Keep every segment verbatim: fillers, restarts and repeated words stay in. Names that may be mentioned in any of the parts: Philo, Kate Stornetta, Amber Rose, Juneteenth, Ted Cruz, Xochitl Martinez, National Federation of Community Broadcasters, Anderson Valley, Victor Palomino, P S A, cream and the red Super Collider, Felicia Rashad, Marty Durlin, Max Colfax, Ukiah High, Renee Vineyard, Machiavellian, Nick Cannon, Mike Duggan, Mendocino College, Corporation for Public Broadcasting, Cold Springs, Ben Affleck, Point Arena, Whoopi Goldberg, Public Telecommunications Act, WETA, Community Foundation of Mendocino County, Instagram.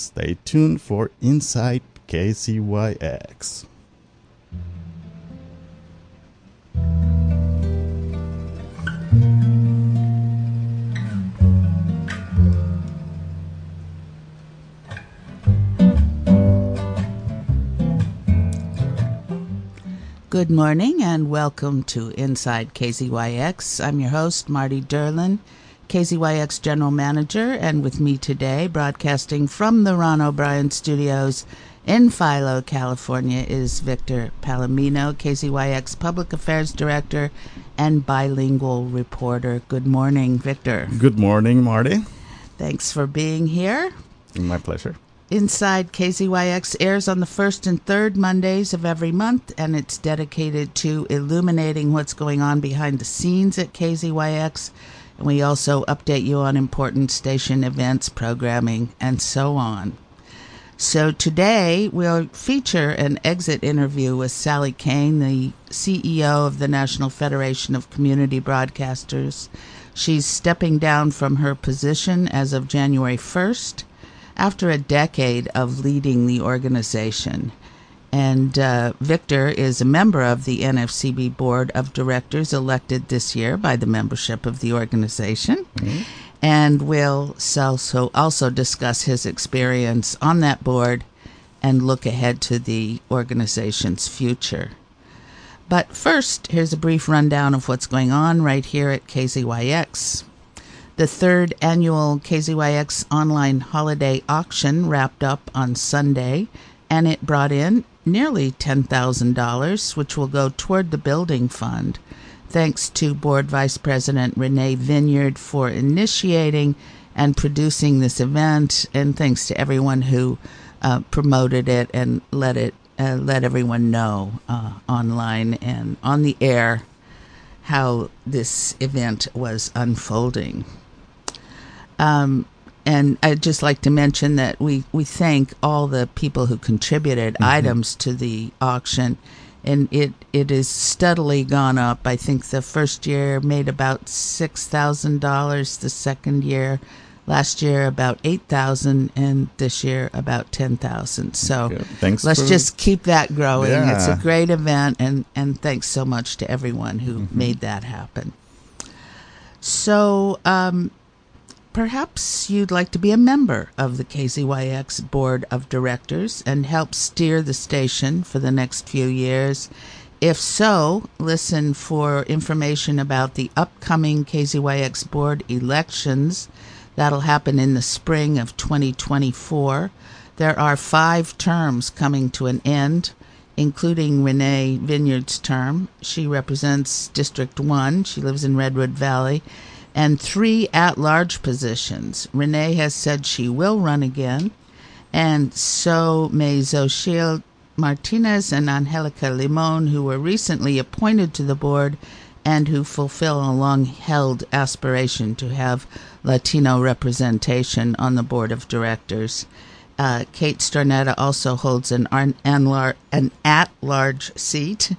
Stay tuned for Inside K Z Y X. Good morning and welcome to Inside K Z Y X. I'm your host, Marty Durlin, K Z Y X General Manager, and with me today, broadcasting from the Ron O'Brien Studios in Philo, California, is Victor Palomino, K Z Y X Public Affairs Director and bilingual reporter. Good morning, Victor. Good morning, Marty. Thanks for being here. My pleasure. Inside K Z Y X airs on the first and third Mondays of every month, and it's dedicated to illuminating what's going on behind the scenes at K Z Y X. And we also update you on important station events, programming, and so on. So today we'll feature an exit interview with Sally Kane, the C E O of the National Federation of Community Broadcasters. She's stepping down from her position as of January first. After a decade of leading the organization. And uh, Victor is a member of the N F C B Board of Directors, elected this year by the membership of the organization. Mm-hmm. And we'll also, also discuss his experience on that board and look ahead to the organization's future. But first, here's a brief rundown of what's going on right here at K Z Y X. The third annual K Z Y X online holiday auction wrapped up on Sunday, and it brought in nearly ten thousand dollars, which will go toward the building fund, thanks to Board Vice President Renee Vineyard for initiating and producing this event, and thanks to everyone who uh, promoted it and let it uh, let everyone know uh, online and on the air how this event was unfolding. Um, and I'd just like to mention that we, we thank all the people who contributed mm-hmm. items to the auction. And it, it is steadily gone up. I think the first year made about six thousand dollars, the second year, last year about eight thousand dollars, and this year about ten thousand dollars. So okay. thanks let's for... just keep that growing. Yeah. It's a great event, and, and thanks so much to everyone who mm-hmm. made that happen. So... Um, Perhaps you'd like to be a member of the K Z Y X Board of Directors and help steer the station for the next few years. If so, listen for information about the upcoming K Z Y X Board elections. That'll happen in the spring of twenty twenty-four. There are five terms coming to an end, including Renee Vineyard's term. She represents District one. She lives in Redwood Valley. And three at-large positions. Renee has said she will run again, and so may Xochitl Martinez and Angelica Limon, who were recently appointed to the board and who fulfill a long-held aspiration to have Latino representation on the board of directors. Uh, Kate Stornetta also holds an, an, an at-large seat,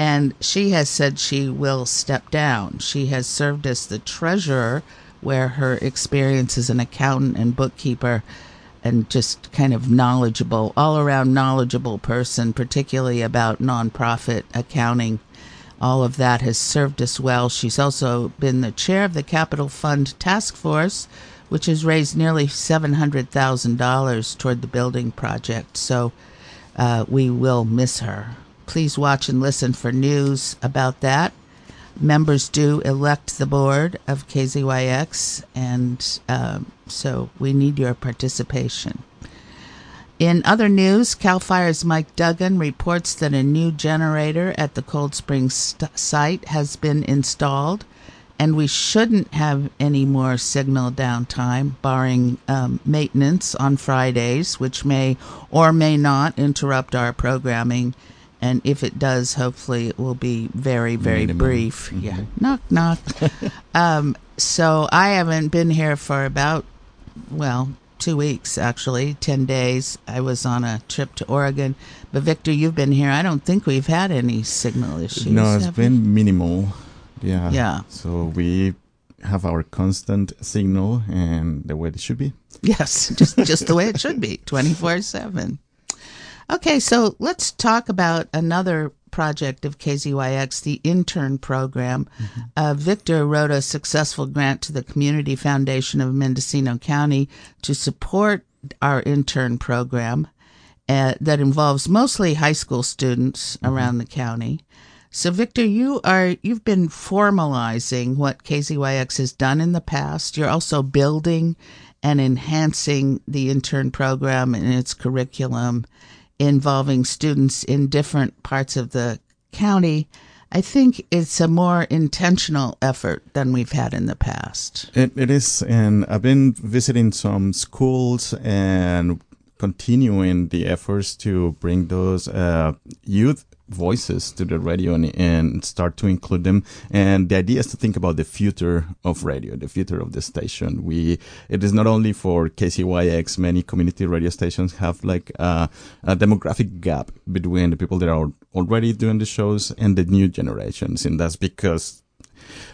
and she has said she will step down. She has served as the treasurer, where her experience as an accountant and bookkeeper and just kind of knowledgeable, all-around knowledgeable person, particularly about nonprofit accounting, all of that has served us well. She's also been the chair of the Capital Fund Task Force, which has raised nearly seven hundred thousand dollars toward the building project. So uh, we will miss her. Please watch and listen for news about that. Members do elect the board of K Z Y X, and um, so we need your participation. In other news, Cal Fire's Mike Duggan reports that a new generator at the Cold Springs st- site has been installed, and we shouldn't have any more signal downtime, barring um, maintenance on Fridays, which may or may not interrupt our programming. And if it does, hopefully it will be very, very minimum. Brief. Mm-hmm. Yeah, knock, knock. um, so I haven't been here for about, well, two weeks, actually, ten days. I was on a trip to Oregon. But, Victor, you've been here. I don't think we've had any signal issues. No, it's been we? minimal. Yeah. Yeah. So we have our constant signal and the way it should be. Yes, just just the way it should be, twenty-four seven. Okay, so let's talk about another project of K Z Y X, the intern program. Mm-hmm. Uh, Victor wrote a successful grant to the Community Foundation of Mendocino County to support our intern program uh, that involves mostly high school students mm-hmm. around the county. So, Victor, you are, you've been formalizing what K Z Y X has done in the past. You're also building and enhancing the intern program and its curriculum, involving students in different parts of the county. I think it's a more intentional effort than we've had in the past. It, it is, and I've been visiting some schools and continuing the efforts to bring those uh, youth voices to the radio and, and start to include them. And the idea is to think about the future of radio, the future of the station. We it is not only for K Z Y X. Many community radio stations have like a, a demographic gap between the people that are already doing the shows and the new generations, and that's because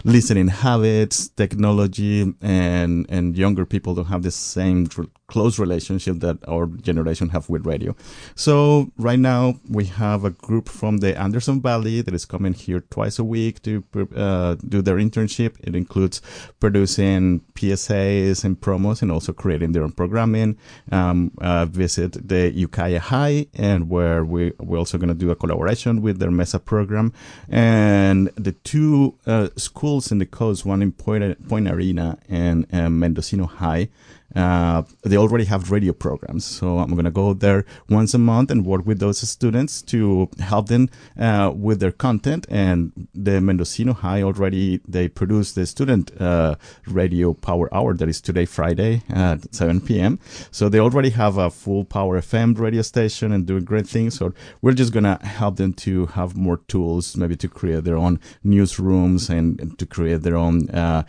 listening habits, technology, and and younger people don't have the same tr- close relationship that our generation have with radio. So right now we have a group from the Anderson Valley that is coming here twice a week to uh, do their internship. It includes producing P S As and promos and also creating their own programming. Um, uh, visit the Ukiah High, and where we, we're also going to do a collaboration with their MESA program. And the two uh, schools in the coast, one in Point, Point Arena and uh, Mendocino High, uh, they already have radio programs. So I'm going to go there once a month and work with those students to help them uh, with their content. And the Mendocino High already, they produce the student uh, radio power hour that is today, Friday at seven p.m. So they already have a full Power F M radio station and doing great things. So we're just going to help them to have more tools, maybe to create their own newsrooms and, and to create their own uh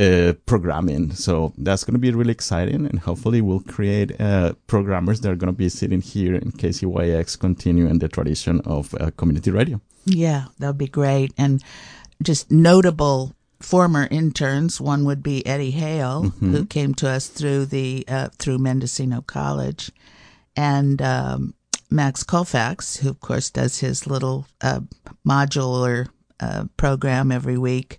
Uh, programming. So that's going to be really exciting, and hopefully we'll create uh, programmers that are going to be sitting here in K Z Y X, continuing the tradition of uh, community radio. Yeah, that would be great. And just notable former interns, one would be Eddie Hale, mm-hmm. who came to us through the uh, through Mendocino College, and um, Max Colfax, who of course does his little uh, modular uh, program every week.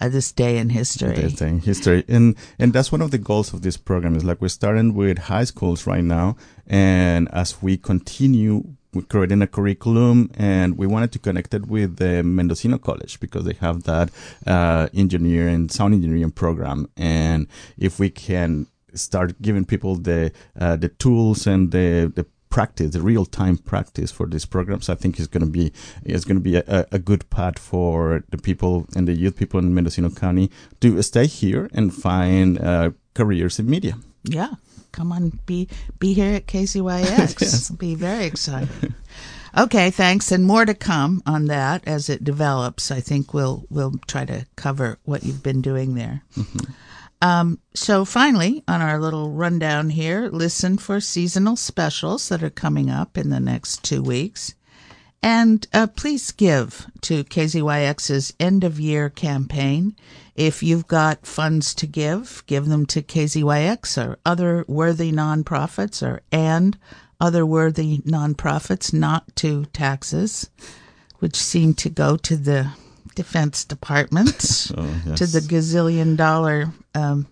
Uh, this day in history. This day in history. And, and that's one of the goals of this program is like we're starting with high schools right now. And as we continue, we're creating a curriculum, and we wanted to connect it with the Mendocino College because they have that uh, engineering, sound engineering program. And if we can start giving people the, uh, the tools and the, the practice, the real-time practice for these programs, I think is going to be is going to be a, a good path for the people and the youth people in Mendocino County to stay here and find uh, careers in media. Yeah, come on, be be here at K Z Y X. Yes. Be very excited. Okay, thanks, and more to come on that as it develops. I think we'll we'll try to cover what you've been doing there. Mm-hmm. Um, so finally, on our little rundown here, listen for seasonal specials that are coming up in the next two weeks. And uh, please give to K Z Y X's end-of-year campaign. If you've got funds to give, give them to K Z Y X or other worthy nonprofits, or and other worthy nonprofits, not to taxes, which seem to go to the Defense Department, oh, yes. to the gazillion dollar um,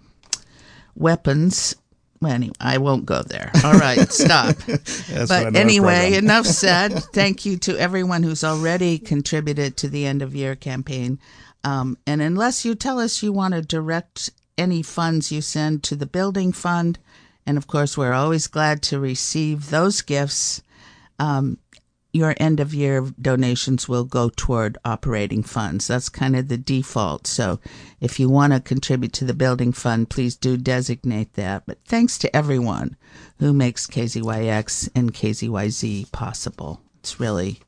weapons. Well, anyway, I won't go there. All right, stop. Yes, but anyway, enough said. Thank you to everyone who's already contributed to the end-of-year campaign. Um, and unless you tell us you want to direct any funds you send to the Building Fund, and of course, we're always glad to receive those gifts, um, your end-of-year donations will go toward operating funds. That's kind of the default. So if you want to contribute to the Building Fund, please do designate that. But thanks to everyone who makes K Z Y X and K Z Y Z possible. It's really,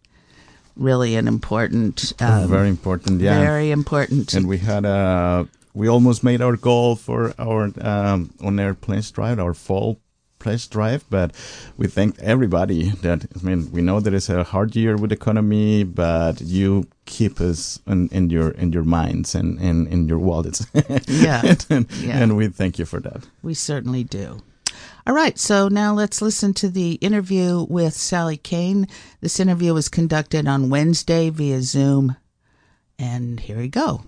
really an important... Um, very important, yeah. Very important. And we had a... We almost made our goal for our um, on-air planes drive, our fall price drive, but we thank everybody that, I mean, we know that it's a hard year with the economy, but you keep us in, in your in your minds and in, in your wallets. Yeah. and, yeah. And we thank you for that. We certainly do. All right, so now let's listen to the interview with Sally Kane. This interview was conducted on Wednesday via Zoom, and here we go.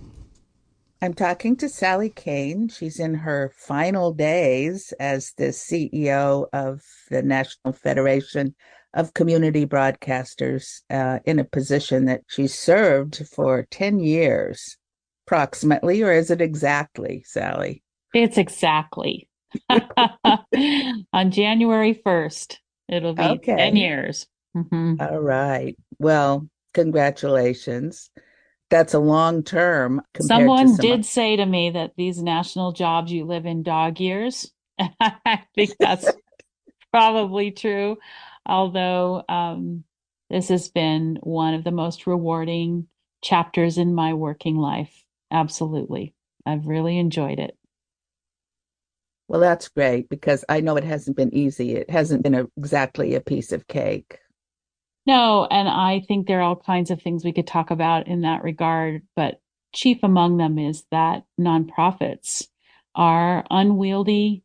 I'm talking to Sally Kane. She's in her final days as the C E O of the National Federation of Community Broadcasters, uh, in a position that she served for ten years, approximately, or is it exactly, Sally? It's exactly. On January first, it'll be okay. ten years. Mm-hmm. All right. Well, congratulations. That's a long term. Someone to some did other. say to me that these national jobs, you live in dog years. I think that's probably true. Although um, this has been one of the most rewarding chapters in my working life. Absolutely. I've really enjoyed it. Well, that's great, because I know it hasn't been easy. It hasn't been a, exactly a piece of cake. No, and I think there are all kinds of things we could talk about in that regard, but chief among them is that nonprofits are unwieldy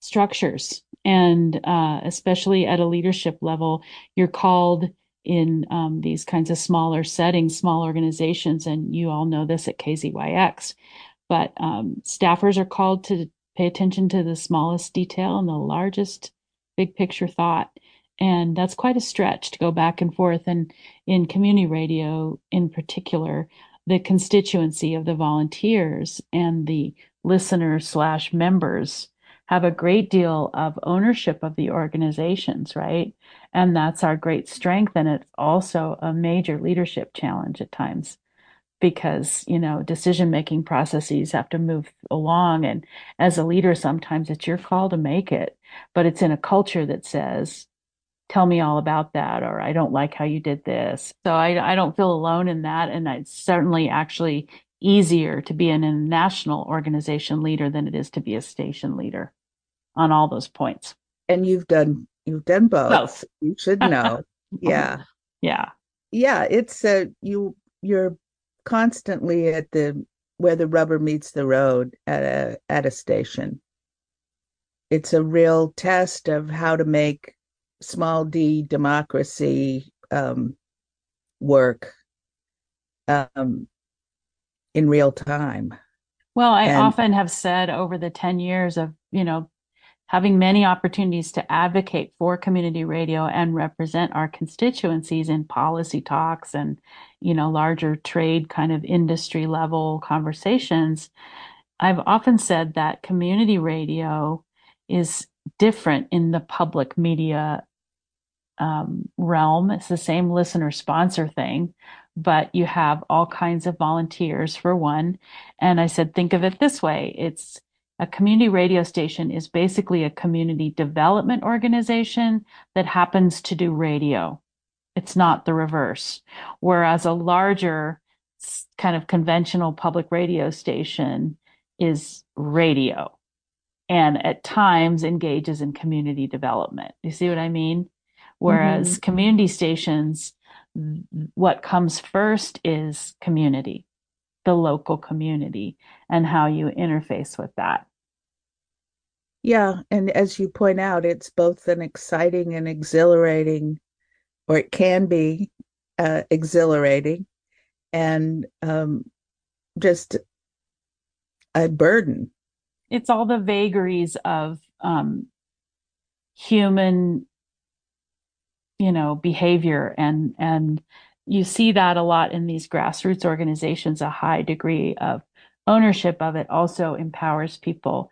structures, and uh, especially at a leadership level, you're called in um, these kinds of smaller settings, small organizations, and you all know this at K Z Y X, but um, staffers are called to pay attention to the smallest detail and the largest big picture thought. And that's quite a stretch to go back and forth. And in community radio, in particular, the constituency of the volunteers and the listeners slash members have a great deal of ownership of the organizations, right? And that's our great strength. And it's also a major leadership challenge at times, because, you know, decision-making processes have to move along. And as a leader, sometimes it's your call to make it, but it's in a culture that says, tell me all about that, or I don't like how you did this. So I, I don't feel alone in that. And it's certainly actually easier to be an international organization leader than it is to be a station leader on all those points. And you've done, you've done both. both. You should know. Yeah. Yeah. Yeah. It's a, you, you're constantly at the, where the rubber meets the road at a, at a station. It's a real test of how to make small d democracy um, work um, in real time. Well, I and, often have said over the ten years of, you know, having many opportunities to advocate for community radio and represent our constituencies in policy talks and, you know, larger trade kind of industry level conversations. I've often said that community radio is different in the public media Um, realm. It's the same listener sponsor thing, but you have all kinds of volunteers for one. And I said, think of it this way. It's a community radio station is basically a community development organization that happens to do radio. It's not the reverse. Whereas a larger kind of conventional public radio station is radio and at times engages in community development. You see what I mean? Whereas mm-hmm. community stations, what comes first is community, the local community, and how you interface with that. Yeah. And as you point out, it's both an exciting and exhilarating, or it can be uh, exhilarating, and um, just a burden. It's all the vagaries of um, human you know, behavior. And, and you see that a lot in these grassroots organizations. A high degree of ownership of it also empowers people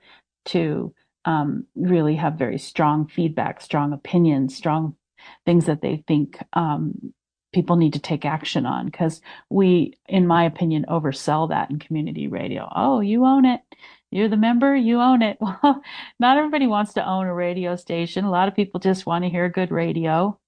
to um, really have very strong feedback, strong opinions, strong things that they think um, people need to take action on. Because we, in my opinion, oversell that in community radio. Oh, you own it. You're the member, you own it. Well, not everybody wants to own a radio station. A lot of people just want to hear good radio.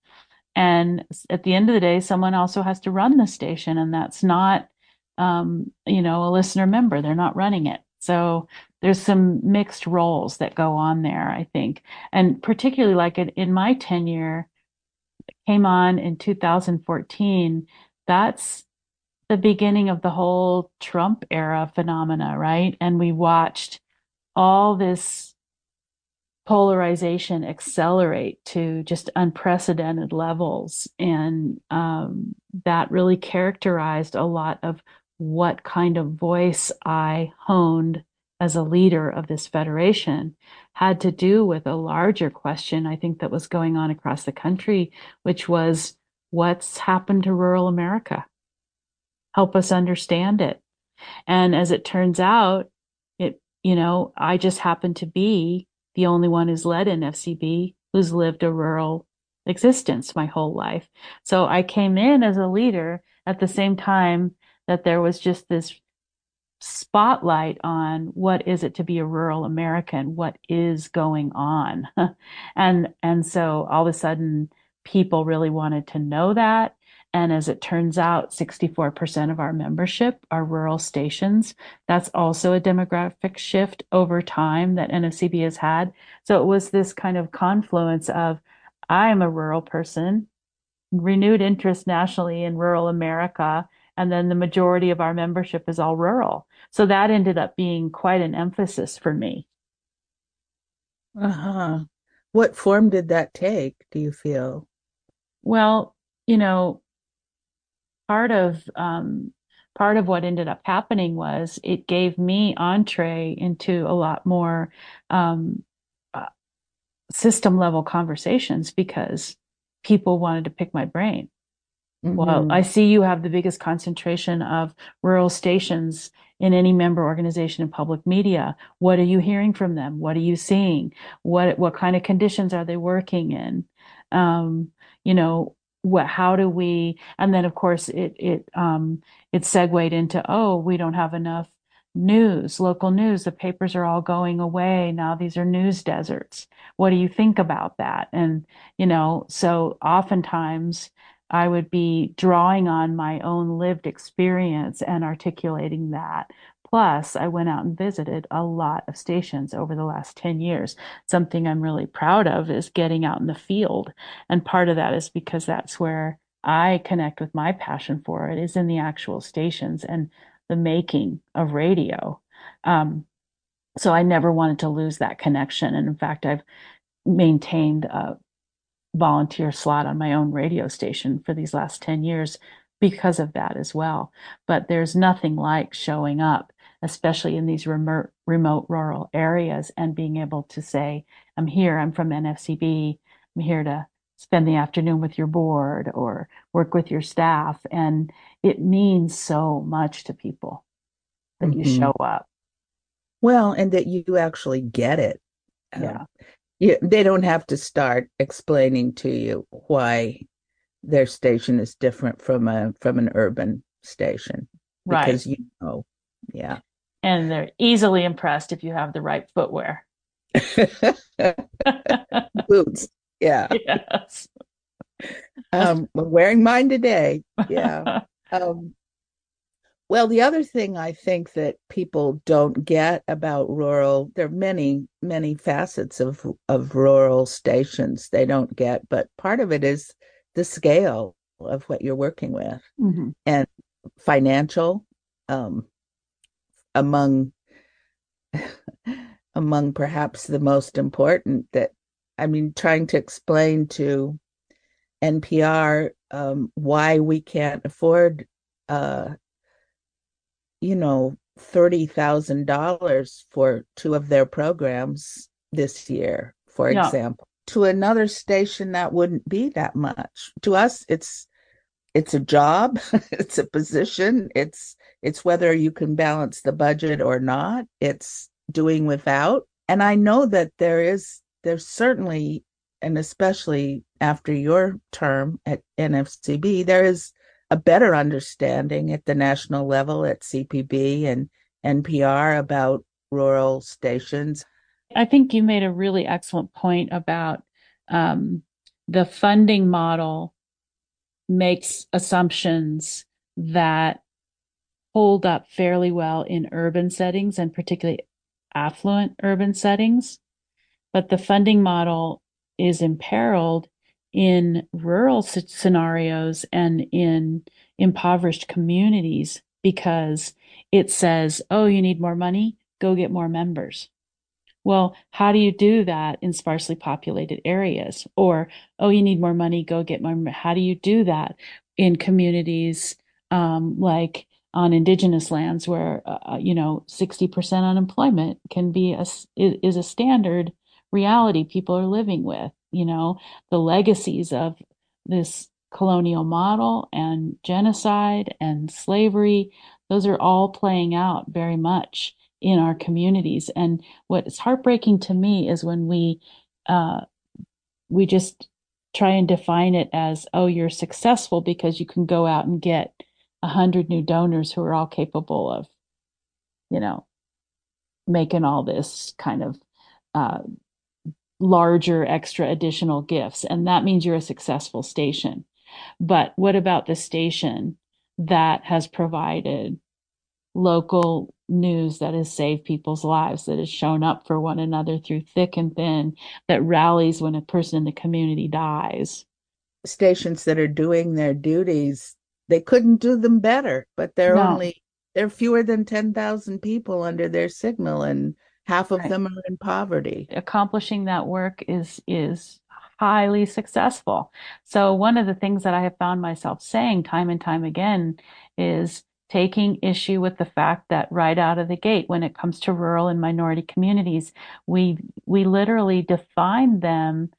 And at the end of the day, someone also has to run the station, and that's not, um, you know, a listener member. They're not running it. So there's some mixed roles that go on there, I think. And particularly like in, in my tenure, came on in two thousand fourteen, that's the beginning of the whole Trump era phenomena, right? And we watched all this polarization accelerate to just unprecedented levels. And um, that really characterized a lot of what kind of voice I honed as a leader of this federation. Had to do with a larger question, I think, that was going on across the country, which was, what's happened to rural America? Help us understand it. And as it turns out, it, you know, I just happened to be the only one who's led in F C B who's lived a rural existence my whole life. So I came in as a leader at the same time that there was just this spotlight on what is it to be a rural American, what is going on. and and so all of a sudden, people really wanted to know that. And as it turns out, sixty-four percent of our membership are rural stations. That's also a demographic shift over time that N F C B has had. So it was this kind of confluence of, I'm a rural person, renewed interest nationally in rural America, and then the majority of our membership is all rural. So that ended up being quite an emphasis for me. Uh-huh. What form did that take, do you feel? Well, you know, part of um, part of what ended up happening was it gave me entree into a lot more um, uh, system level conversations, because people wanted to pick my brain. Mm-hmm. Well, I see you have the biggest concentration of rural stations in any member organization in public media. What are you hearing from them? What are you seeing? What what kind of conditions are they working in? Um, you know. What, how do we, and then of course it, it, um, it segued into, oh, we don't have enough news, local news, the papers are all going away. Now these are news deserts. What do you think about that? And, you know, so oftentimes I would be drawing on my own lived experience and articulating that. Plus, I went out and visited a lot of stations over the last ten years. Something I'm really proud of is getting out in the field. And part of that is because that's where I connect with my passion for it, is in the actual stations and the making of radio. Um, so I never wanted to lose that connection. And in fact, I've maintained a volunteer slot on my own radio station for these last ten years because of that as well. But there's nothing like showing up, especially in these remote, remote rural areas, and being able to say, I'm here, I'm from N F C B, I'm here to spend the afternoon with your board or work with your staff. And it means so much to people that mm-hmm. you show up. Well, and that you actually get it. Yeah. Um, you, they don't have to start explaining to you why their station is different from a from an urban station. Right. Because you know. Yeah. And they're easily impressed if you have the right footwear. Boots. Yeah. Yes. Um, wearing mine today. Yeah. um, well, the other thing I think that people don't get about rural, there are many, many facets of, of rural stations they don't get, but part of it is the scale of what you're working with, mm-hmm. and financial, um, among among perhaps the most important. That, I mean, trying to explain to N P R um, why we can't afford, uh, you know, thirty thousand dollars for two of their programs this year, for yeah. example. To another station, that wouldn't be that much. To us, it's it's a job, it's a position, it's it's whether you can balance the budget or not, it's doing without. And I know that there is, there's certainly, and especially after your term at N F C B, there is a better understanding at the national level, at C P B and N P R, about rural stations. I think you made a really excellent point about um, the funding model makes assumptions that hold up fairly well in urban settings, and particularly affluent urban settings. But the funding model is imperiled in rural scenarios and in impoverished communities because it says, oh, you need more money, go get more members. Well, how do you do that in sparsely populated areas? Or, oh, you need more money, go get more. How do you do that in communities um, like on indigenous lands where, uh, you know, sixty percent unemployment can be a, is a standard reality people are living with, you know, the legacies of this colonial model and genocide and slavery, those are all playing out very much in our communities. And what's heartbreaking to me is when we uh, we just try and define it as, oh, you're successful because you can go out and get a hundred new donors who are all capable of, you know, making all this kind of uh, larger extra additional gifts. And that means you're a successful station. But what about the station that has provided local news that has saved people's lives, that has shown up for one another through thick and thin, that rallies when a person in the community dies? Stations that are doing their duties, they couldn't do them better, but they're no. only, they're fewer than ten thousand people under their signal, and half of right. them are in poverty. Accomplishing that work is is highly successful. So one of the things that I have found myself saying time and time again is taking issue with the fact that right out of the gate, when it comes to rural and minority communities, we we literally define them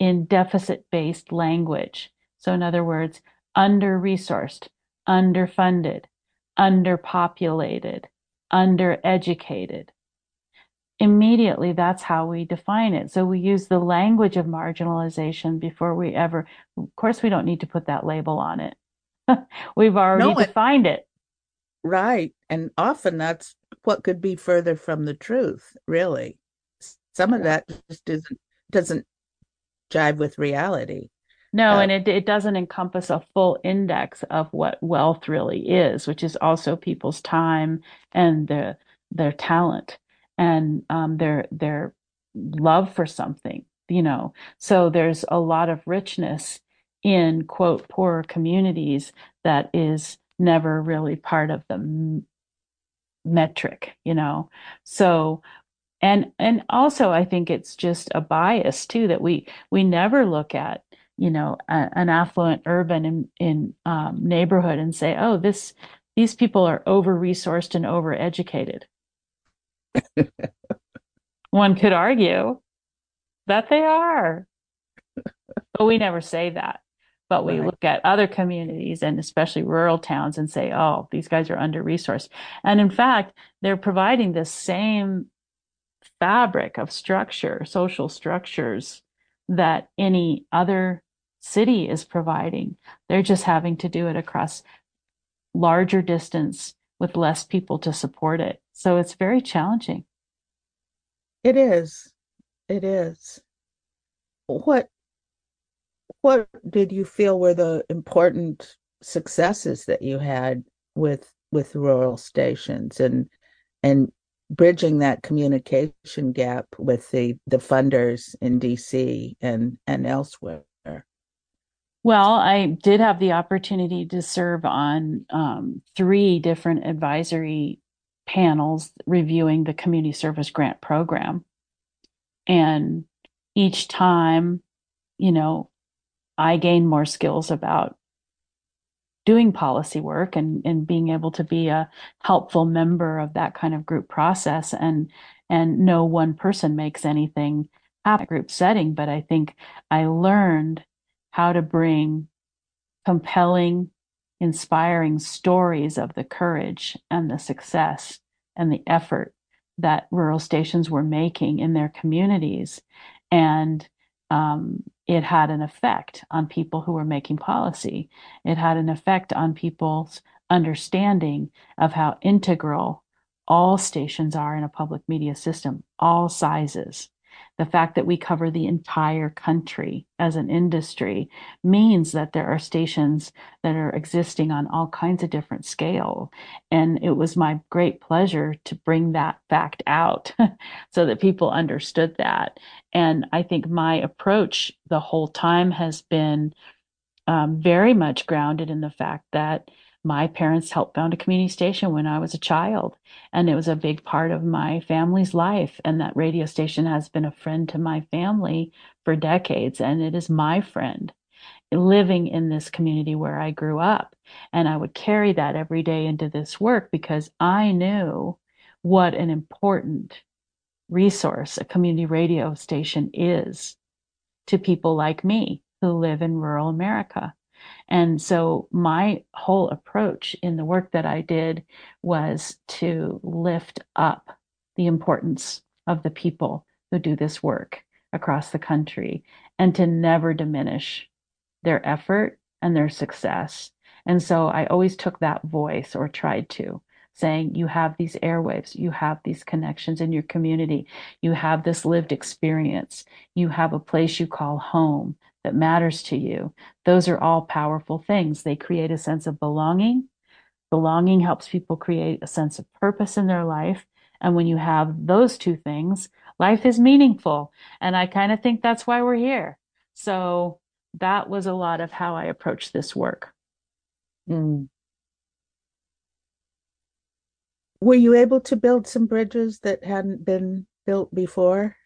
in deficit-based language. So in other words, under-resourced, underfunded, underpopulated, undereducated. Immediately, that's how we define it. So we use the language of marginalization before we ever, of course, we don't need to put that label on it. We've already no, defined it. Right. And often that's what could be further from the truth, really. Some of that just doesn't, doesn't jive with reality. No, uh, and it it doesn't encompass a full index of what wealth really is, which is also people's time and their their talent and um, their their love for something, you know. So there's a lot of richness in, quote, poorer communities that is never really part of the m- metric, you know. So and and also I think it's just a bias too that we we never look at, you know, a, an affluent urban in, in um, neighborhood and say, oh, this these people are over-resourced and over-educated. One could argue that they are, but we never say that. But we right. look at other communities and especially rural towns and say, oh, these guys are under-resourced. And in fact, they're providing the same fabric of structure, social structures that any other city is providing. They're just having to do it across larger distance with less people to support it. So it's very challenging. It is. It is. What What did you feel were the important successes that you had with with rural stations and and bridging that communication gap with the, the funders in D C and, and elsewhere? Well, I did have the opportunity to serve on um, three different advisory panels reviewing the community service grant program. And each time, you know, I gained more skills about doing policy work and, and being able to be a helpful member of that kind of group process. And and no one person makes anything happen in a group setting, but I think I learned how to bring compelling, inspiring stories of the courage and the success and the effort that rural stations were making in their communities. And um, it had an effect on people who were making policy. It had an effect on people's understanding of how integral all stations are in a public media system, all sizes. The fact that we cover the entire country as an industry means that there are stations that are existing on all kinds of different scale. And it was my great pleasure to bring that fact out so that people understood that. And I think my approach the whole time has been um, very much grounded in the fact that my parents helped found a community station when I was a child, and it was a big part of my family's life. And that radio station has been a friend to my family for decades, and it is my friend living in this community where I grew up. And I would carry that every day into this work because I knew what an important resource a community radio station is to people like me who live in rural America. And so my whole approach in the work that I did was to lift up the importance of the people who do this work across the country and to never diminish their effort and their success. And so I always took that voice, or tried to, saying, you have these airwaves, you have these connections in your community, you have this lived experience, you have a place you call home that matters to you. Those are all powerful things. They create a sense of belonging. Belonging helps people create a sense of purpose in their life. And when you have those two things, life is meaningful. And I kind of think that's why we're here. So that was a lot of how I approached this work. Mm. Were you able to build some bridges that hadn't been built before?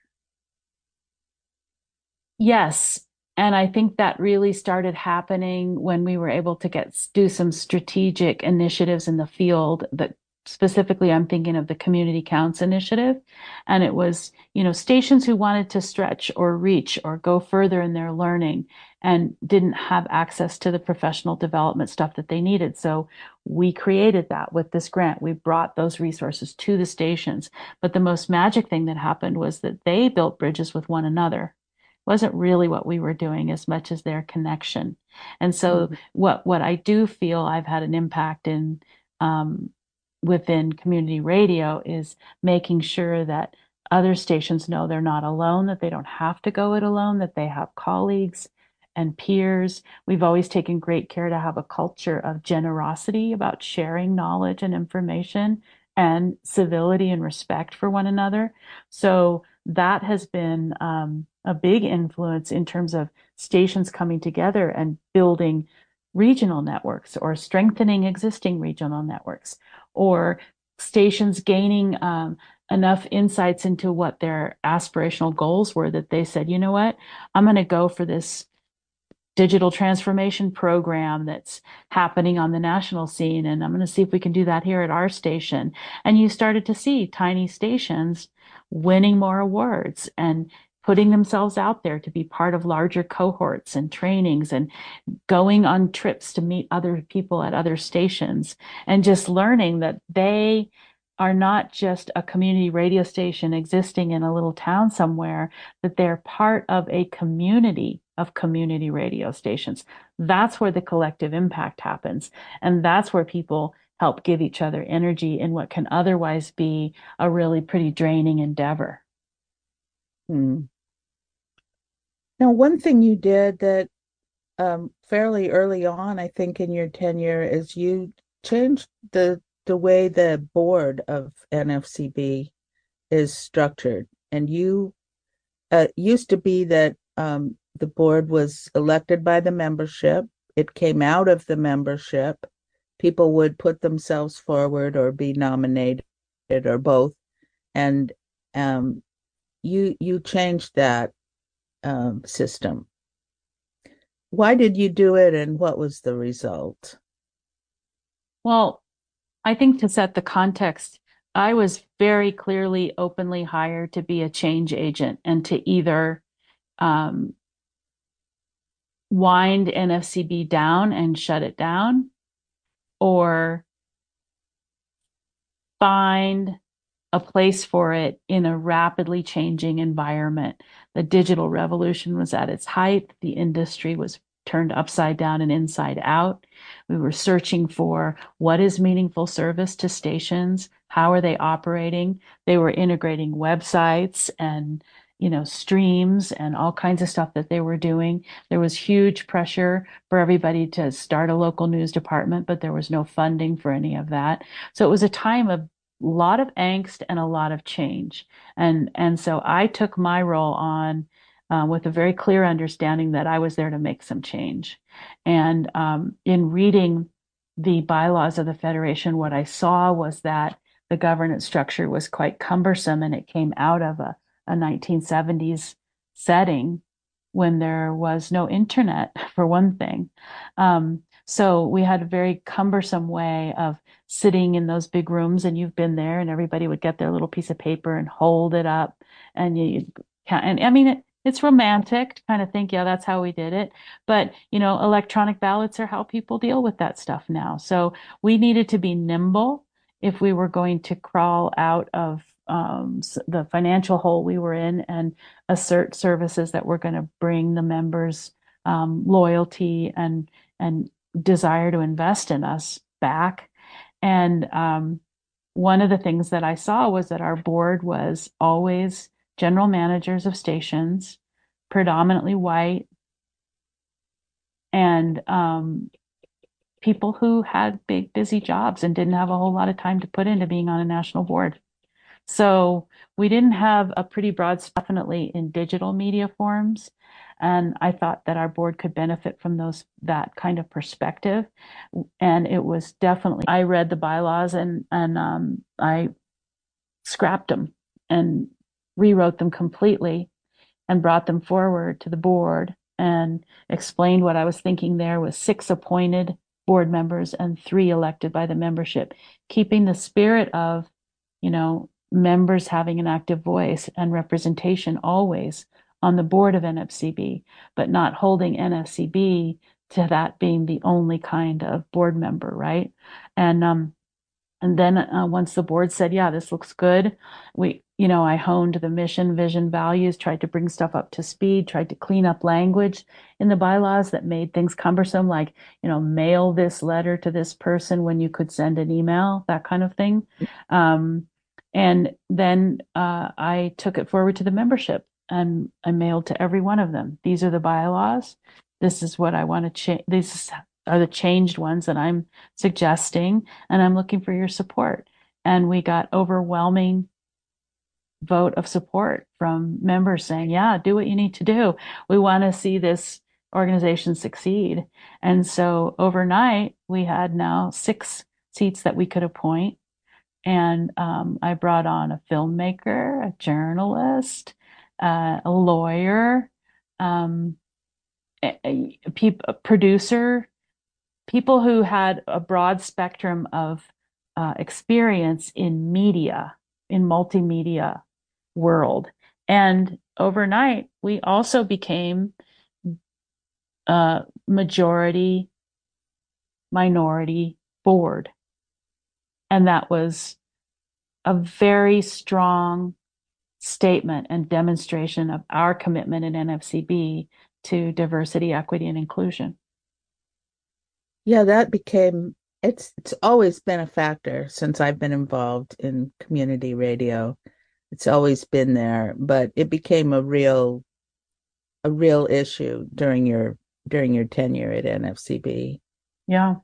Yes. And I think that really started happening when we were able to get do some strategic initiatives in the field. That specifically, I'm thinking of the Community Counts initiative. And it was, you know, stations who wanted to stretch or reach or go further in their learning and didn't have access to the professional development stuff that they needed. So we created that with this grant. We brought those resources to the stations. But the most magic thing that happened was that they built bridges with one another. Wasn't really what we were doing as much as their connection. And so mm-hmm. what what I do feel I've had an impact in um, within community radio is making sure that other stations know they're not alone, that they don't have to go it alone, that they have colleagues and peers. We've always taken great care to have a culture of generosity about sharing knowledge and information and civility and respect for one another. So that has been um, a big influence in terms of stations coming together and building regional networks or strengthening existing regional networks, or stations gaining um, enough insights into what their aspirational goals were that they said, you know what, I'm going to go for this digital transformation program that's happening on the national scene, and I'm going to see if we can do that here at our station. And you started to see tiny stations winning more awards and putting themselves out there to be part of larger cohorts and trainings, and going on trips to meet other people at other stations, and just learning that they are not just a community radio station existing in a little town somewhere, that they're part of a community of community radio stations. That's where the collective impact happens. And that's where people help give each other energy in what can otherwise be a really pretty draining endeavor. Hmm. Now, one thing you did that um, fairly early on, I think, in your tenure, is you changed the the way the board of N F C B is structured. And you uh, used to be that um, the board was elected by the membership. It came out of the membership. People would put themselves forward or be nominated or both, and um, You you changed that um, system. Why did you do it, and what was the result? Well, I think to set the context, I was very clearly, openly hired to be a change agent and to either um, wind N F C B down and shut it down, or find a place for it in a rapidly changing environment. The digital revolution was at its height. The industry was turned upside down and inside out. We were searching for what is meaningful service to stations? How are they operating? They were integrating websites and you know, streams and all kinds of stuff that they were doing. There was huge pressure for everybody to start a local news department, but there was no funding for any of that. So it was a time of a lot of angst and a lot of change. And, and so I took my role on uh, with a very clear understanding that I was there to make some change. And um, in reading the bylaws of the Federation, what I saw was that the governance structure was quite cumbersome, and it came out of a a nineteen seventies setting when there was no internet, for one thing. Um, so we had a very cumbersome way of sitting in those big rooms, and you've been there, and everybody would get their little piece of paper and hold it up. And you, and I mean, it, it's romantic to kind of think, yeah, that's how we did it. But, you know, electronic ballots are how people deal with that stuff now. So we needed to be nimble if we were going to crawl out of Um, the financial hole we were in and assert services that were going to bring the members um, loyalty and and desire to invest in us back. And um, one of the things that I saw was that our board was always general managers of stations, predominantly white, and um, people who had big, busy jobs and didn't have a whole lot of time to put into being on a national board. So we didn't have a pretty broad, definitely in digital media forms. And I thought that our board could benefit from those, that kind of perspective. And it was definitely, I read the bylaws and, and um, I scrapped them and rewrote them completely and brought them forward to the board and explained what I was thinking there with six appointed board members and three elected by the membership, keeping the spirit of, you know, members having an active voice and representation always on the board of N F C B, but not holding N F C B to that being the only kind of board member, right? And um, and then uh, once the board said, yeah, this looks good, we, you know, I honed the mission, vision, values, tried to bring stuff up to speed, tried to clean up language in the bylaws that made things cumbersome, like, you know, mail this letter to this person when you could send an email, that kind of thing. Um, And then uh, I took it forward to the membership and I mailed to every one of them. These are the bylaws. This is what I want to change. These are the changed ones that I'm suggesting, and I'm looking for your support. And we got overwhelming vote of support from members saying, yeah, do what you need to do. We want to see this organization succeed. And so overnight, we had now six seats that we could appoint. And um, I brought on a filmmaker, a journalist, uh, a lawyer, um, a, a, pe- a producer, people who had a broad spectrum of uh, experience in media, in multimedia world. And overnight, we also became a majority, minority board. And that was a very strong statement and demonstration of our commitment in N F C B to diversity, equity, and inclusion. Yeah, that became, it's it's always been a factor since I've been involved in community radio. It's always been there, but it became a real a real issue during your during your tenure at N F C B. Yeah.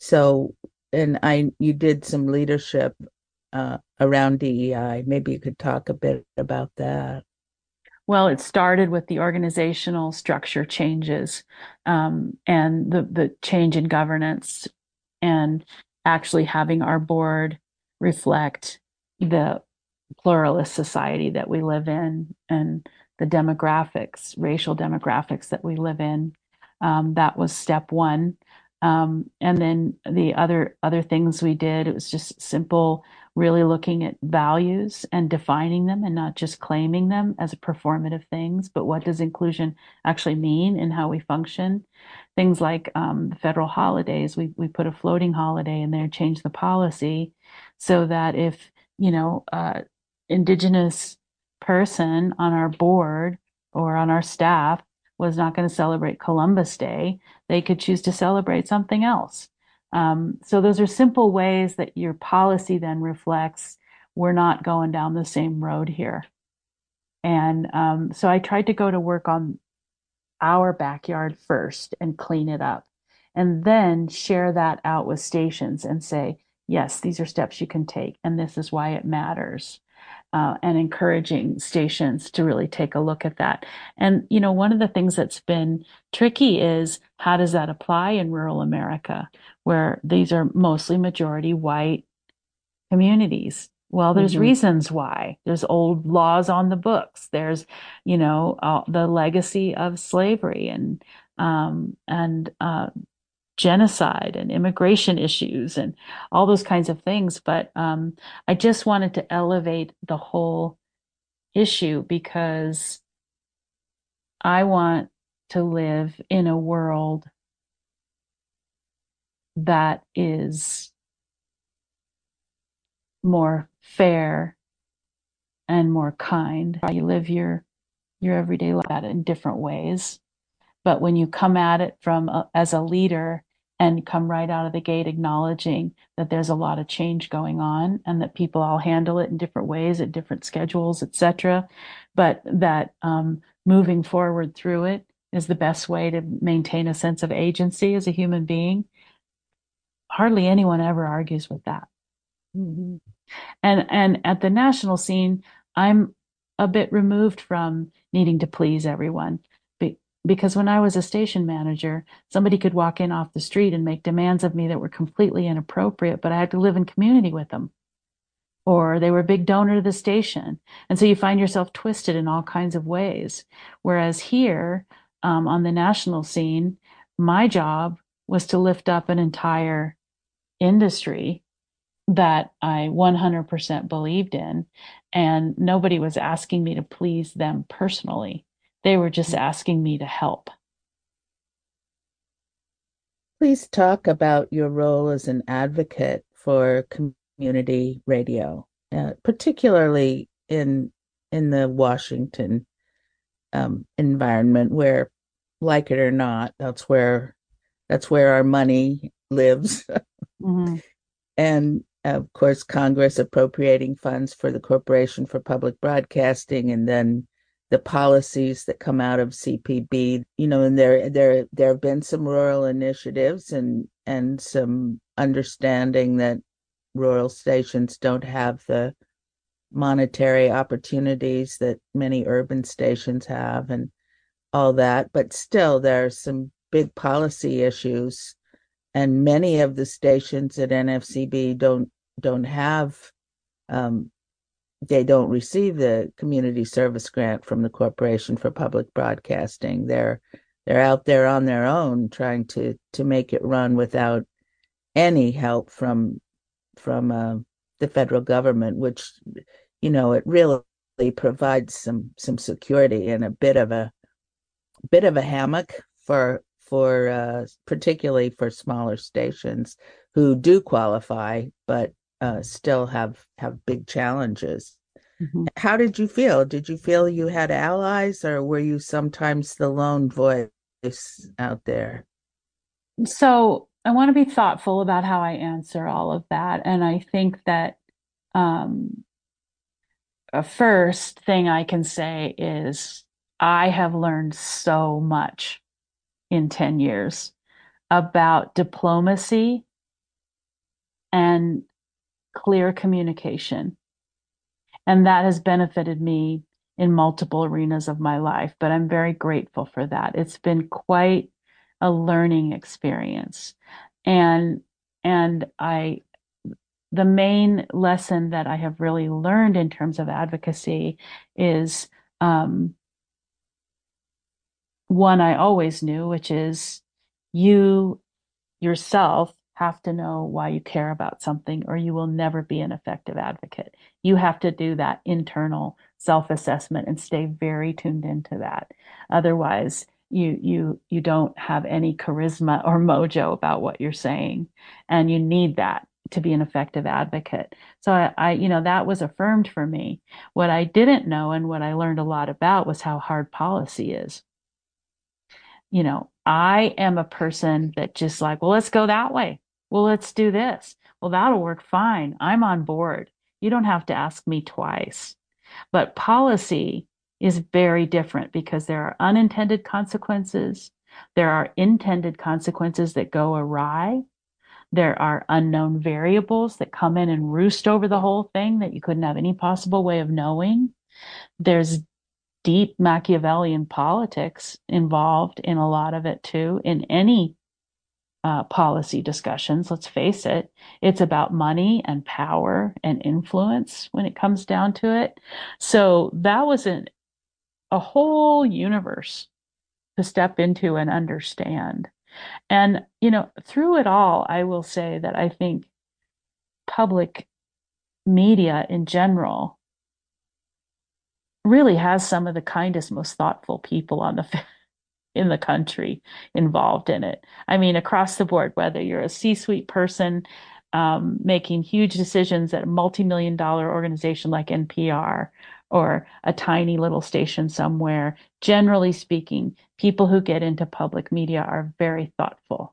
So And I, you did some leadership uh, around D E I. Maybe you could talk a bit about that. Well, it started with the organizational structure changes um, and the, the change in governance, and actually having our board reflect the pluralist society that we live in and the demographics, racial demographics that we live in. Um, that was step one. Um, and then the other other things we did, it was just simple, really looking at values and defining them and not just claiming them as performative things, but what does inclusion actually mean in how we function? Things like um, the federal holidays, we we put a floating holiday in there, changed the policy so that if, you know, uh, Indigenous person on our board or on our staff was not going to celebrate Columbus Day, they could choose to celebrate something else. Um, so those are simple ways that your policy then reflects, we're not going down the same road here. And um, so I tried to go to work on our backyard first and clean it up, and then share that out with stations and say, yes, these are steps you can take, and this is why it matters. Uh, and encouraging stations to really take a look at that. And, you know, one of the things that's been tricky is how does that apply in rural America, where these are mostly majority white communities? Well, there's mm-hmm. reasons why. There's old laws on the books. There's, you know, uh, the legacy of slavery and um, and uh, genocide and immigration issues and all those kinds of things. But um, I just wanted to elevate the whole issue, because I want to live in a world that is more fair and more kind. You live your your everyday life in different ways, but when you come at it from a, as a leader and come right out of the gate acknowledging that there's a lot of change going on and that people all handle it in different ways at different schedules, et cetera, but that um, moving forward through it is the best way to maintain a sense of agency as a human being. Hardly anyone ever argues with that. Mm-hmm. And and at the national scene, I'm a bit removed from needing to please everyone, Be- because when I was a station manager, somebody could walk in off the street and make demands of me that were completely inappropriate, but I had to live in community with them, or they were a big donor to the station. And so you find yourself twisted in all kinds of ways. Whereas here um, on the national scene, my job was to lift up an entire industry that I one hundred percent believed in, and nobody was asking me to please them personally. They were just asking me to help. Please talk about your role as an advocate for community radio, uh, particularly in in the Washington um, environment, where, like it or not, that's where that's where our money lives, mm-hmm. and of course, Congress appropriating funds for the Corporation for Public Broadcasting, and then the policies that come out of C P B. You know, and there there there have been some rural initiatives and and some understanding that rural stations don't have the monetary opportunities that many urban stations have and all that. But still, there are some big policy issues. And many of the stations at N F C B don't don't have, um, they don't receive the community service grant from the Corporation for Public Broadcasting. They're they're out there on their own trying to to make it run without any help from from uh, the federal government, which, you know, it really provides some some security and a bit of a bit of a hammock for. for uh, particularly for smaller stations who do qualify, but uh, still have, have big challenges. Mm-hmm. How did you feel? Did you feel you had allies, or were you sometimes the lone voice out there? So I want to be thoughtful about how I answer all of that. And I think that um, a first thing I can say is I have learned so much in ten years about diplomacy and clear communication. And that has benefited me in multiple arenas of my life, but I'm very grateful for that. It's been quite a learning experience. And, and I, the main lesson that I have really learned in terms of advocacy is, um, one I always knew, which is you yourself have to know why you care about something, or you will never be an effective advocate. You have to do that internal self-assessment and stay very tuned into that. Otherwise, you you you don't have any charisma or mojo about what you're saying, and you need that to be an effective advocate. So I, I, you know, that was affirmed for me. What I didn't know and what I learned a lot about was how hard policy is. You know, I am a person that just like, well, let's go that way. Well, let's do this. Well, that'll work fine. I'm on board. You don't have to ask me twice. But policy is very different because there are unintended consequences. There are intended consequences that go awry. There are unknown variables that come in and roost over the whole thing that you couldn't have any possible way of knowing. There's deep Machiavellian politics involved in a lot of it too, in any uh, policy discussions. Let's face it, it's about money and power and influence when it comes down to it. So that was an, a whole universe to step into and understand. And, you know, through it all, I will say that I think public media in general really has some of the kindest, most thoughtful people on the in the country involved in it. I mean, across the board, whether you're a C-suite person um, making huge decisions at a multi-million dollar organization like N P R or a tiny little station somewhere, generally speaking, people who get into public media are very thoughtful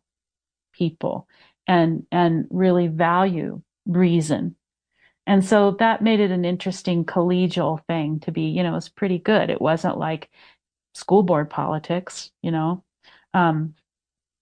people and and really value reason. And so that made it an interesting collegial thing to be, you know, it's pretty good. It wasn't like school board politics, you know. Um,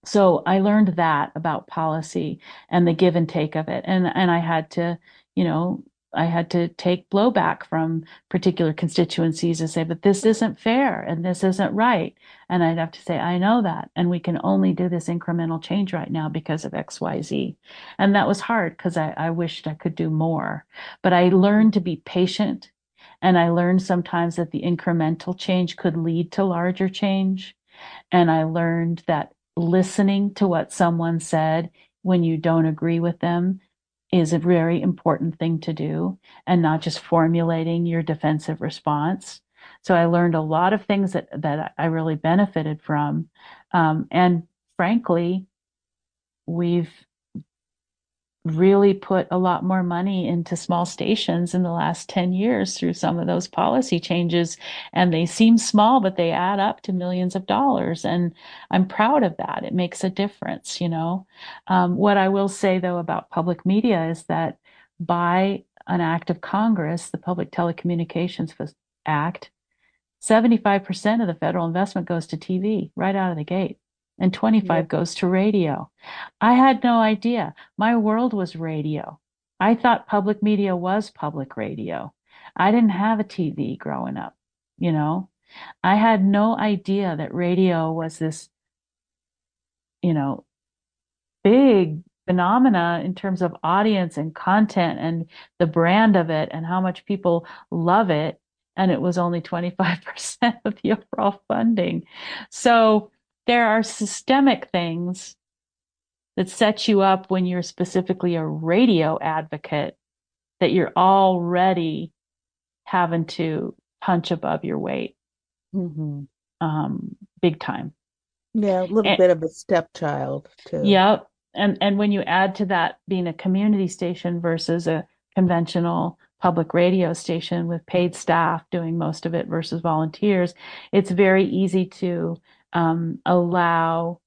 so I learned that about policy and the give and take of it. And and I had to, you know, I had to take blowback from particular constituencies and say, but this isn't fair and this isn't right. And I'd have to say, I know that. And we can only do this incremental change right now because of X, Y, Z. And that was hard because I, I wished I could do more. But I learned to be patient. And I learned sometimes that the incremental change could lead to larger change. And I learned that listening to what someone said when you don't agree with them is a very important thing to do, and not just formulating your defensive response. So I learned a lot of things that, that I really benefited from. Um, and frankly, we've really put a lot more money into small stations in the last ten years through some of those policy changes. And they seem small, but they add up to millions of dollars. And I'm proud of that. It makes a difference, you know. Um, what I will say, though, about public media is that by an act of Congress, the Public Telecommunications Act, seventy-five percent of the federal investment goes to T V right out of the gate. And twenty-five yep. goes to radio. I had no idea. My world was radio. I thought public media was public radio. I didn't have a T V growing up, you know. I had no idea that radio was this, you know, big phenomena in terms of audience and content and the brand of it and how much people love it. And it was only twenty-five percent of the overall funding. So there are systemic things that set you up when you're specifically a radio advocate that you're already having to punch above your weight. Mm-hmm. Um, big time. Yeah, a little and, bit of a stepchild too. Yeah. And, and when you add to that being a community station versus a conventional public radio station with paid staff doing most of it versus volunteers, it's very easy to Um, allow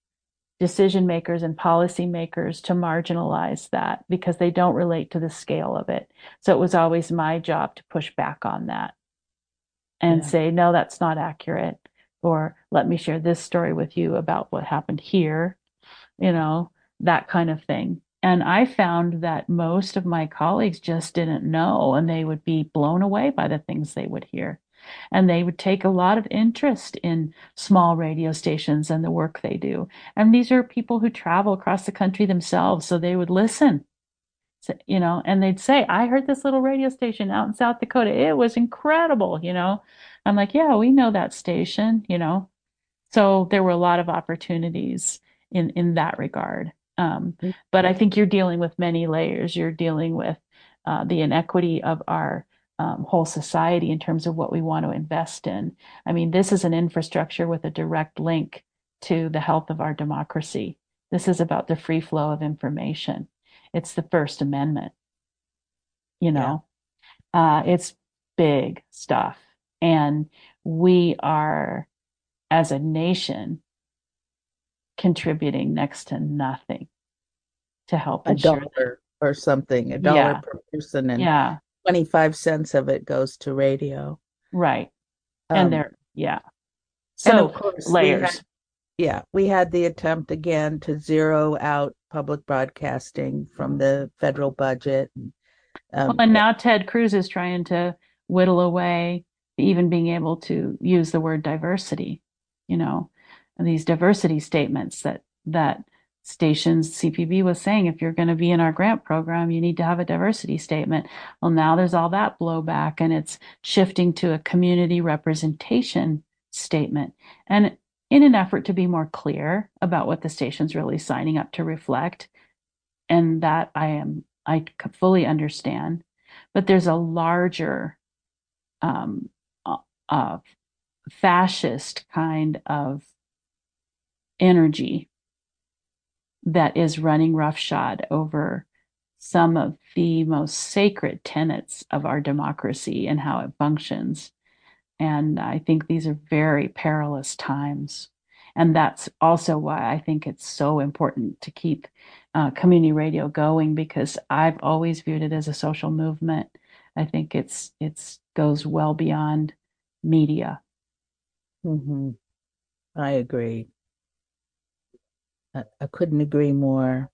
decision makers and policy makers to marginalize that because they don't relate to the scale of it. So it was always my job to push back on that and yeah. say, no, that's not accurate. Or let me share this story with you about what happened here, you know, that kind of thing. And I found that most of my colleagues just didn't know, and they would be blown away by the things they would hear. And they would take a lot of interest in small radio stations and the work they do. And these are people who travel across the country themselves. So they would listen, so, you know, and they'd say, I heard this little radio station out in South Dakota. It was incredible. You know, I'm like, yeah, we know that station, you know. So there were a lot of opportunities in, in that regard. Um, but I think you're dealing with many layers. You're dealing with uh, the inequity of our Um, whole society in terms of what we want to invest in. I mean, this is an infrastructure with a direct link to the health of our democracy. This is about the free flow of information. It's the First Amendment, you know. Yeah. Uh, it's big stuff. And we are, as a nation, contributing next to nothing to help a ensure dollar that. Or something, a dollar yeah. per person. And yeah. twenty-five cents of it goes to radio. Right. Um, and they're, yeah. So of course, layers. We had, yeah. We had the attempt again to zero out public broadcasting from the federal budget. Um, well, and now Ted Cruz is trying to whittle away even being able to use the word diversity, you know, and these diversity statements that that stations C P B was saying, if you're going to be in our grant program, you need to have a diversity statement. Well, now there's all that blowback and it's shifting to a community representation statement. And in an effort to be more clear about what the station's really signing up to reflect, and that I am, I fully understand, but there's a larger um, uh, fascist kind of energy that is running roughshod over some of the most sacred tenets of our democracy and how it functions. And I think these are very perilous times. And that's also why I think it's so important to keep uh, community radio going, because I've always viewed it as a social movement. I think it's it's goes well beyond media. Mm-hmm. I agree. I couldn't agree more.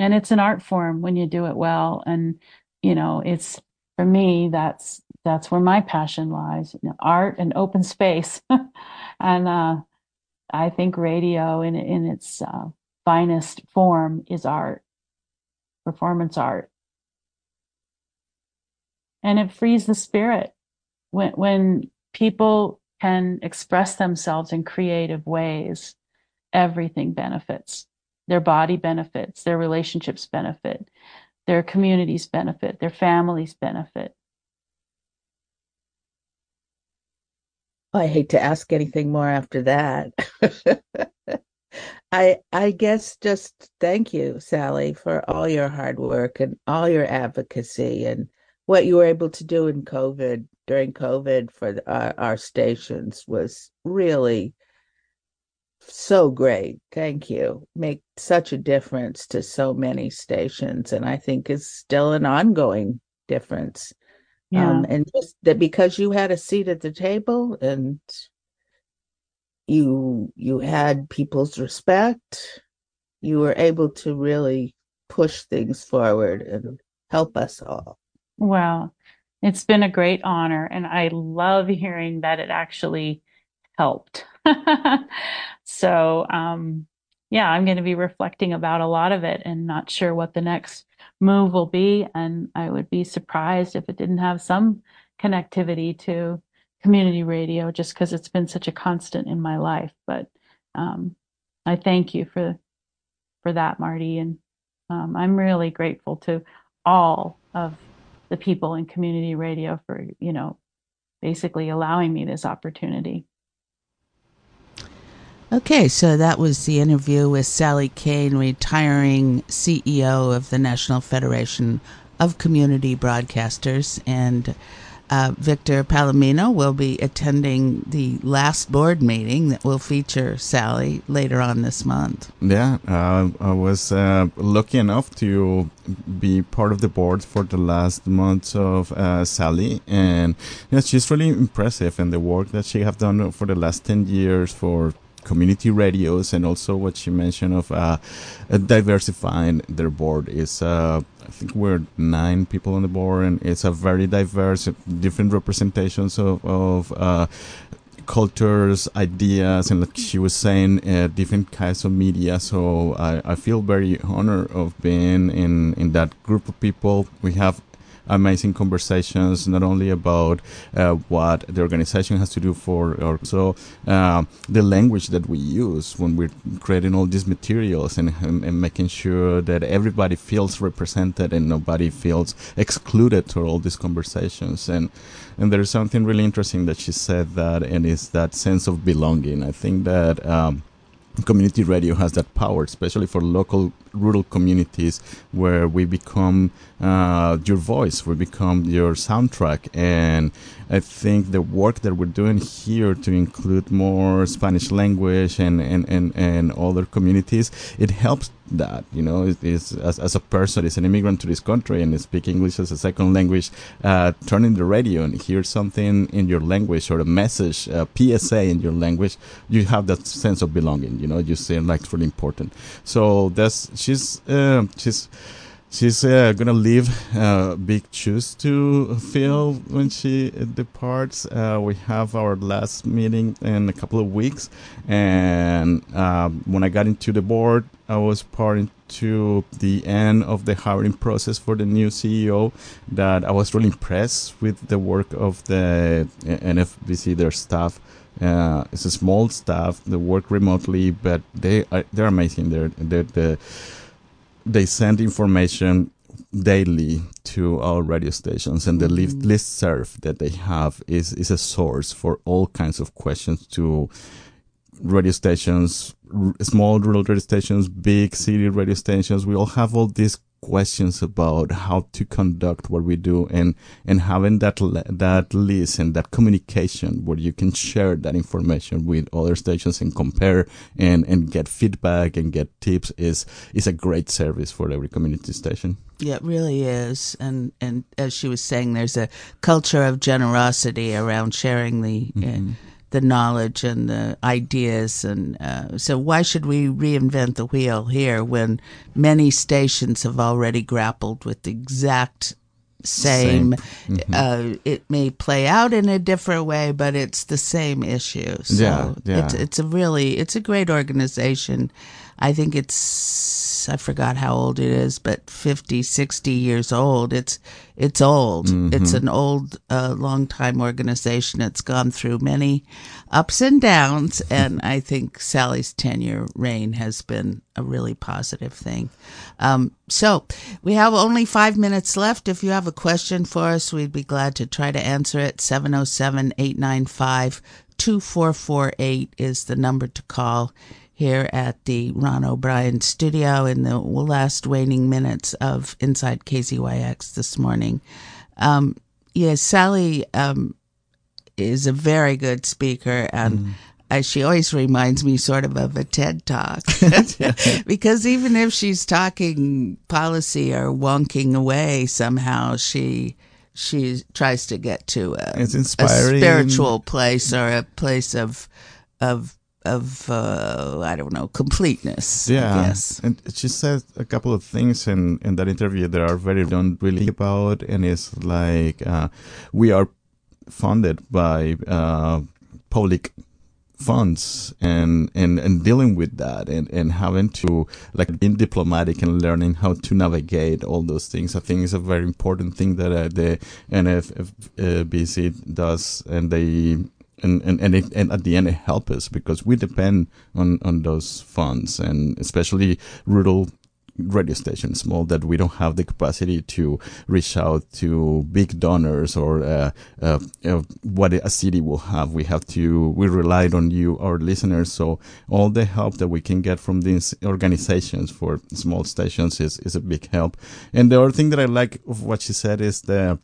And it's an art form when you do it well. And, you know, it's, for me, that's, that's where my passion lies, you know, art and open space. And uh, I think radio in, in its uh, finest form is art, performance art. And it frees the spirit when, when people can express themselves in creative ways. Everything benefits. Their body benefits, their relationships benefit, their communities benefit, their families benefit. I hate to ask anything more after that. I I guess just thank you, Sally, for all your hard work and all your advocacy and what you were able to do in COVID, during COVID for the, our, our stations was really so great. Thank you. Make such a difference to so many stations, and I think it's still an ongoing difference. Yeah. Um, and just that because you had a seat at the table and you you had people's respect, you were able to really push things forward and help us all. Well, it's been a great honor, and I love hearing that it actually helped. So, um, yeah, I'm going to be reflecting about a lot of it and not sure what the next move will be. And I would be surprised if it didn't have some connectivity to community radio, just because it's been such a constant in my life. But um, I thank you for for that, Marty. And um, I'm really grateful to all of the people in community radio for, you know, basically allowing me this opportunity. Okay, so that was the interview with Sally Kane, retiring C E O of the National Federation of Community Broadcasters. And uh, Victor Palomino will be attending the last board meeting that will feature Sally later on this month. Yeah, uh, I was uh, lucky enough to be part of the board for the last month of uh, Sally, and yeah, she's really impressive in the work that she have done for the last ten years for community radios, and also what she mentioned of uh, diversifying their board. Is uh, I think we're nine people on the board, and it's a very diverse, different representations of, of uh, cultures, ideas, and like she was saying, uh, different kinds of media. So I, I feel very honored of being in, in that group of people. We have amazing conversations, not only about uh, what the organization has to do for, or so uh, the language that we use when we're creating all these materials, and, and, and making sure that everybody feels represented and nobody feels excluded to all these conversations. And and there's something really interesting that she said, that and it's that sense of belonging. I think that um, community radio has that power, especially for local rural communities, where we become uh, your voice, we become your soundtrack. And I think the work that we're doing here to include more Spanish language and, and, and, and other communities, it helps that, you know, is, is as, as a person, is an immigrant to this country and speak English as a second language, uh, turning the radio and hear something in your language or a message, a P S A in your language, you have that sense of belonging, you know, you seem like it's really important. So that's, she's, uh, she's, She's uh, gonna leave uh, big shoes to fill when she departs. Uh, we have our last meeting in a couple of weeks, and um, when I got into the board, I was part to the end of the hiring process for the new C E O. That I was really impressed with the work of the N F B C, their staff. Uh, it's a small staff; they work remotely, but they are, they're amazing. They're they're the They send information daily to all radio stations, and the list listserv that they have is, is a source for all kinds of questions to radio stations, r- small rural radio stations, big city radio stations. We all have all these questions about how to conduct what we do, and, and having that le- that list and that communication where you can share that information with other stations and compare and, and get feedback and get tips is is a great service for every community station. Yeah, it really is. And and as she was saying, there's a culture of generosity around sharing the mm-hmm. uh, the knowledge and the ideas. And uh, so why should we reinvent the wheel here when many stations have already grappled with the exact same, same. Mm-hmm. Uh, it may play out in a different way, but it's the same issue. So yeah, yeah. It's, it's a really, it's a great organization. I think it's, I forgot how old it is, but fifty, sixty years old. It's it's old. Mm-hmm. It's an old, uh, long-time organization. It's gone through many ups and downs, and I think Sally's tenure reign has been a really positive thing. Um, so we have only five minutes left. If you have a question for us, we'd be glad to try to answer it. seven oh seven, eight nine five, two four four eight is the number to call here at the Ron O'Brien studio in the last waning minutes of Inside K Z Y X this morning. Um, yes, yeah, Sally um, is a very good speaker, and mm. I, she always reminds me sort of of a TED Talk because even if she's talking policy or wonking away somehow, she... she tries to get to a, it's inspiring. a spiritual place or a place of of of uh, I don't know completeness. Yeah, and she said a couple of things in, in that interview that are very don't really think about, and it's like uh, we are funded by uh, public funds and, and, and dealing with that and, and having to like being diplomatic and learning how to navigate all those things. I think it's a very important thing that uh, the N F B C does, and they and and and, it, and at the end it helps us because we depend on, on those funds, and especially rural radio stations, small, that we don't have the capacity to reach out to big donors or uh, uh, uh, what a city will have. We have to, we relied on you, our listeners. So all the help that we can get from these organizations for small stations is, is a big help. And the other thing that I like of what she said is the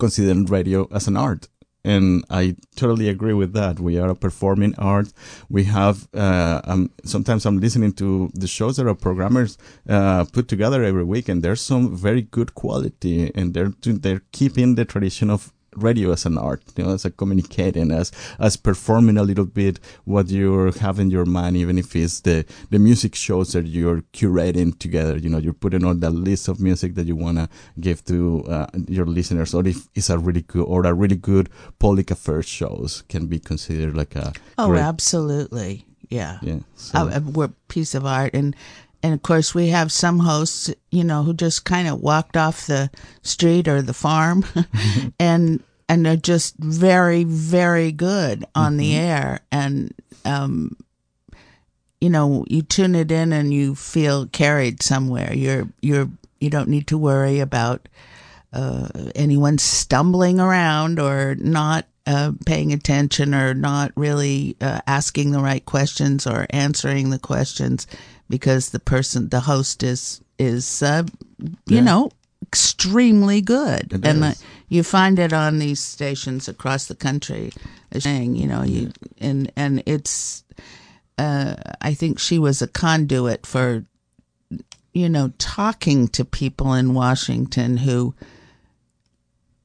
considering radio as an art. And I totally agree with that. We are a performing art. We have, uh, um, sometimes I'm listening to the shows that our programmers, uh, put together every week, and there's some very good quality, and they're, they're keeping the tradition of radio as an art, you know, as a communicating, as, as performing a little bit what you have in your mind, even if it's the, the music shows that you're curating together, you know, you're putting on that list of music that you want to give to uh, your listeners, or if it's a really good, or a really good public affairs shows can be considered like a... Oh, great, absolutely. Yeah. Yeah. So. A, a piece of art. And, And, of course, we have some hosts, you know, who just kind of walked off the street or the farm and and are just very, very good on mm-hmm. the air. And, um, you know, you tune it in and you feel carried somewhere. You're you're you don't need to worry about uh, anyone stumbling around or not Uh, paying attention or not really uh, asking the right questions or answering the questions, because the person, the host is, is uh, you yeah. know, extremely good. It and the, you find it on these stations across the country, saying, you know, you yeah. and, and it's, uh, I think she was a conduit for you know, talking to people in Washington who,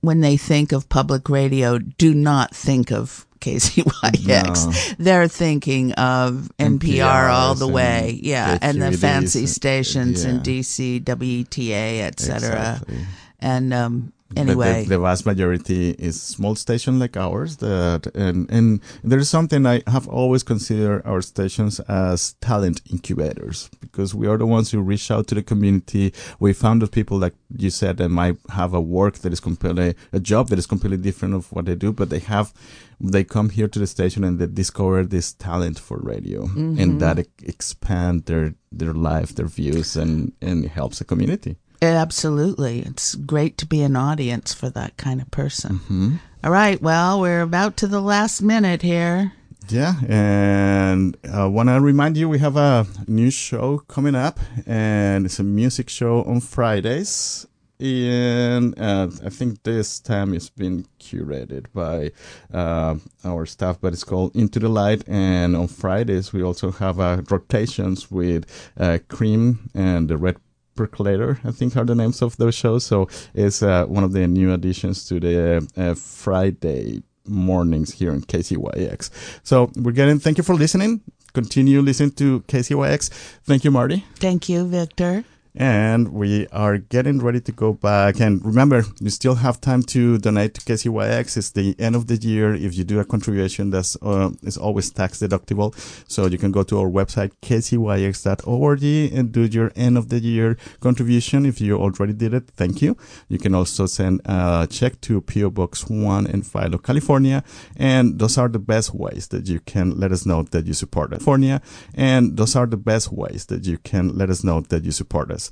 when they think of public radio, do not think of K Z Y X. No. They're thinking of N P R, N P Rs all the way. Yeah, and the fancy stations yeah. in D C, W E T A, et cetera. Exactly. And um, anyway. The, the, the vast majority is small stations like ours. That and, and there is something I have always considered our stations as talent incubators, because we are the ones who reach out to the community. We founded people, like you said, that might have a work that is completely, a job that is completely different of what they do, but they have... They come here to the station and they discover this talent for radio, mm-hmm. and that it expand their their life, their views, and, and it helps the community. Absolutely. It's great to be an audience for that kind of person. Mm-hmm. All right. Well, we're about to the last minute here. Yeah. And I want to remind you, we have a new show coming up, and it's a music show on Fridays. And uh, I think this time it's been curated by uh, our staff, but it's called Into the Light. And on Fridays, we also have uh, rotations with uh, Cream and the Red Super Collider, I think are the names of those shows. So it's uh, one of the new additions to the uh, Friday mornings here in K Z Y X. So we're getting, thank you for listening. Continue listening to K Z Y X. Thank you, Marty. Thank you, Victor. And we are getting ready to go back. And remember, you still have time to donate to K Z Y X. It's the end of the year. If you do a contribution, that's uh, is always tax deductible. So you can go to our website, k z y x dot org, and do your end of the year contribution. If you already did it, thank you. You can also send a check to P O Box one in Philo, California. And those are the best ways that you can let us know that you support us. California. And those are the best ways that you can let us know that you support us.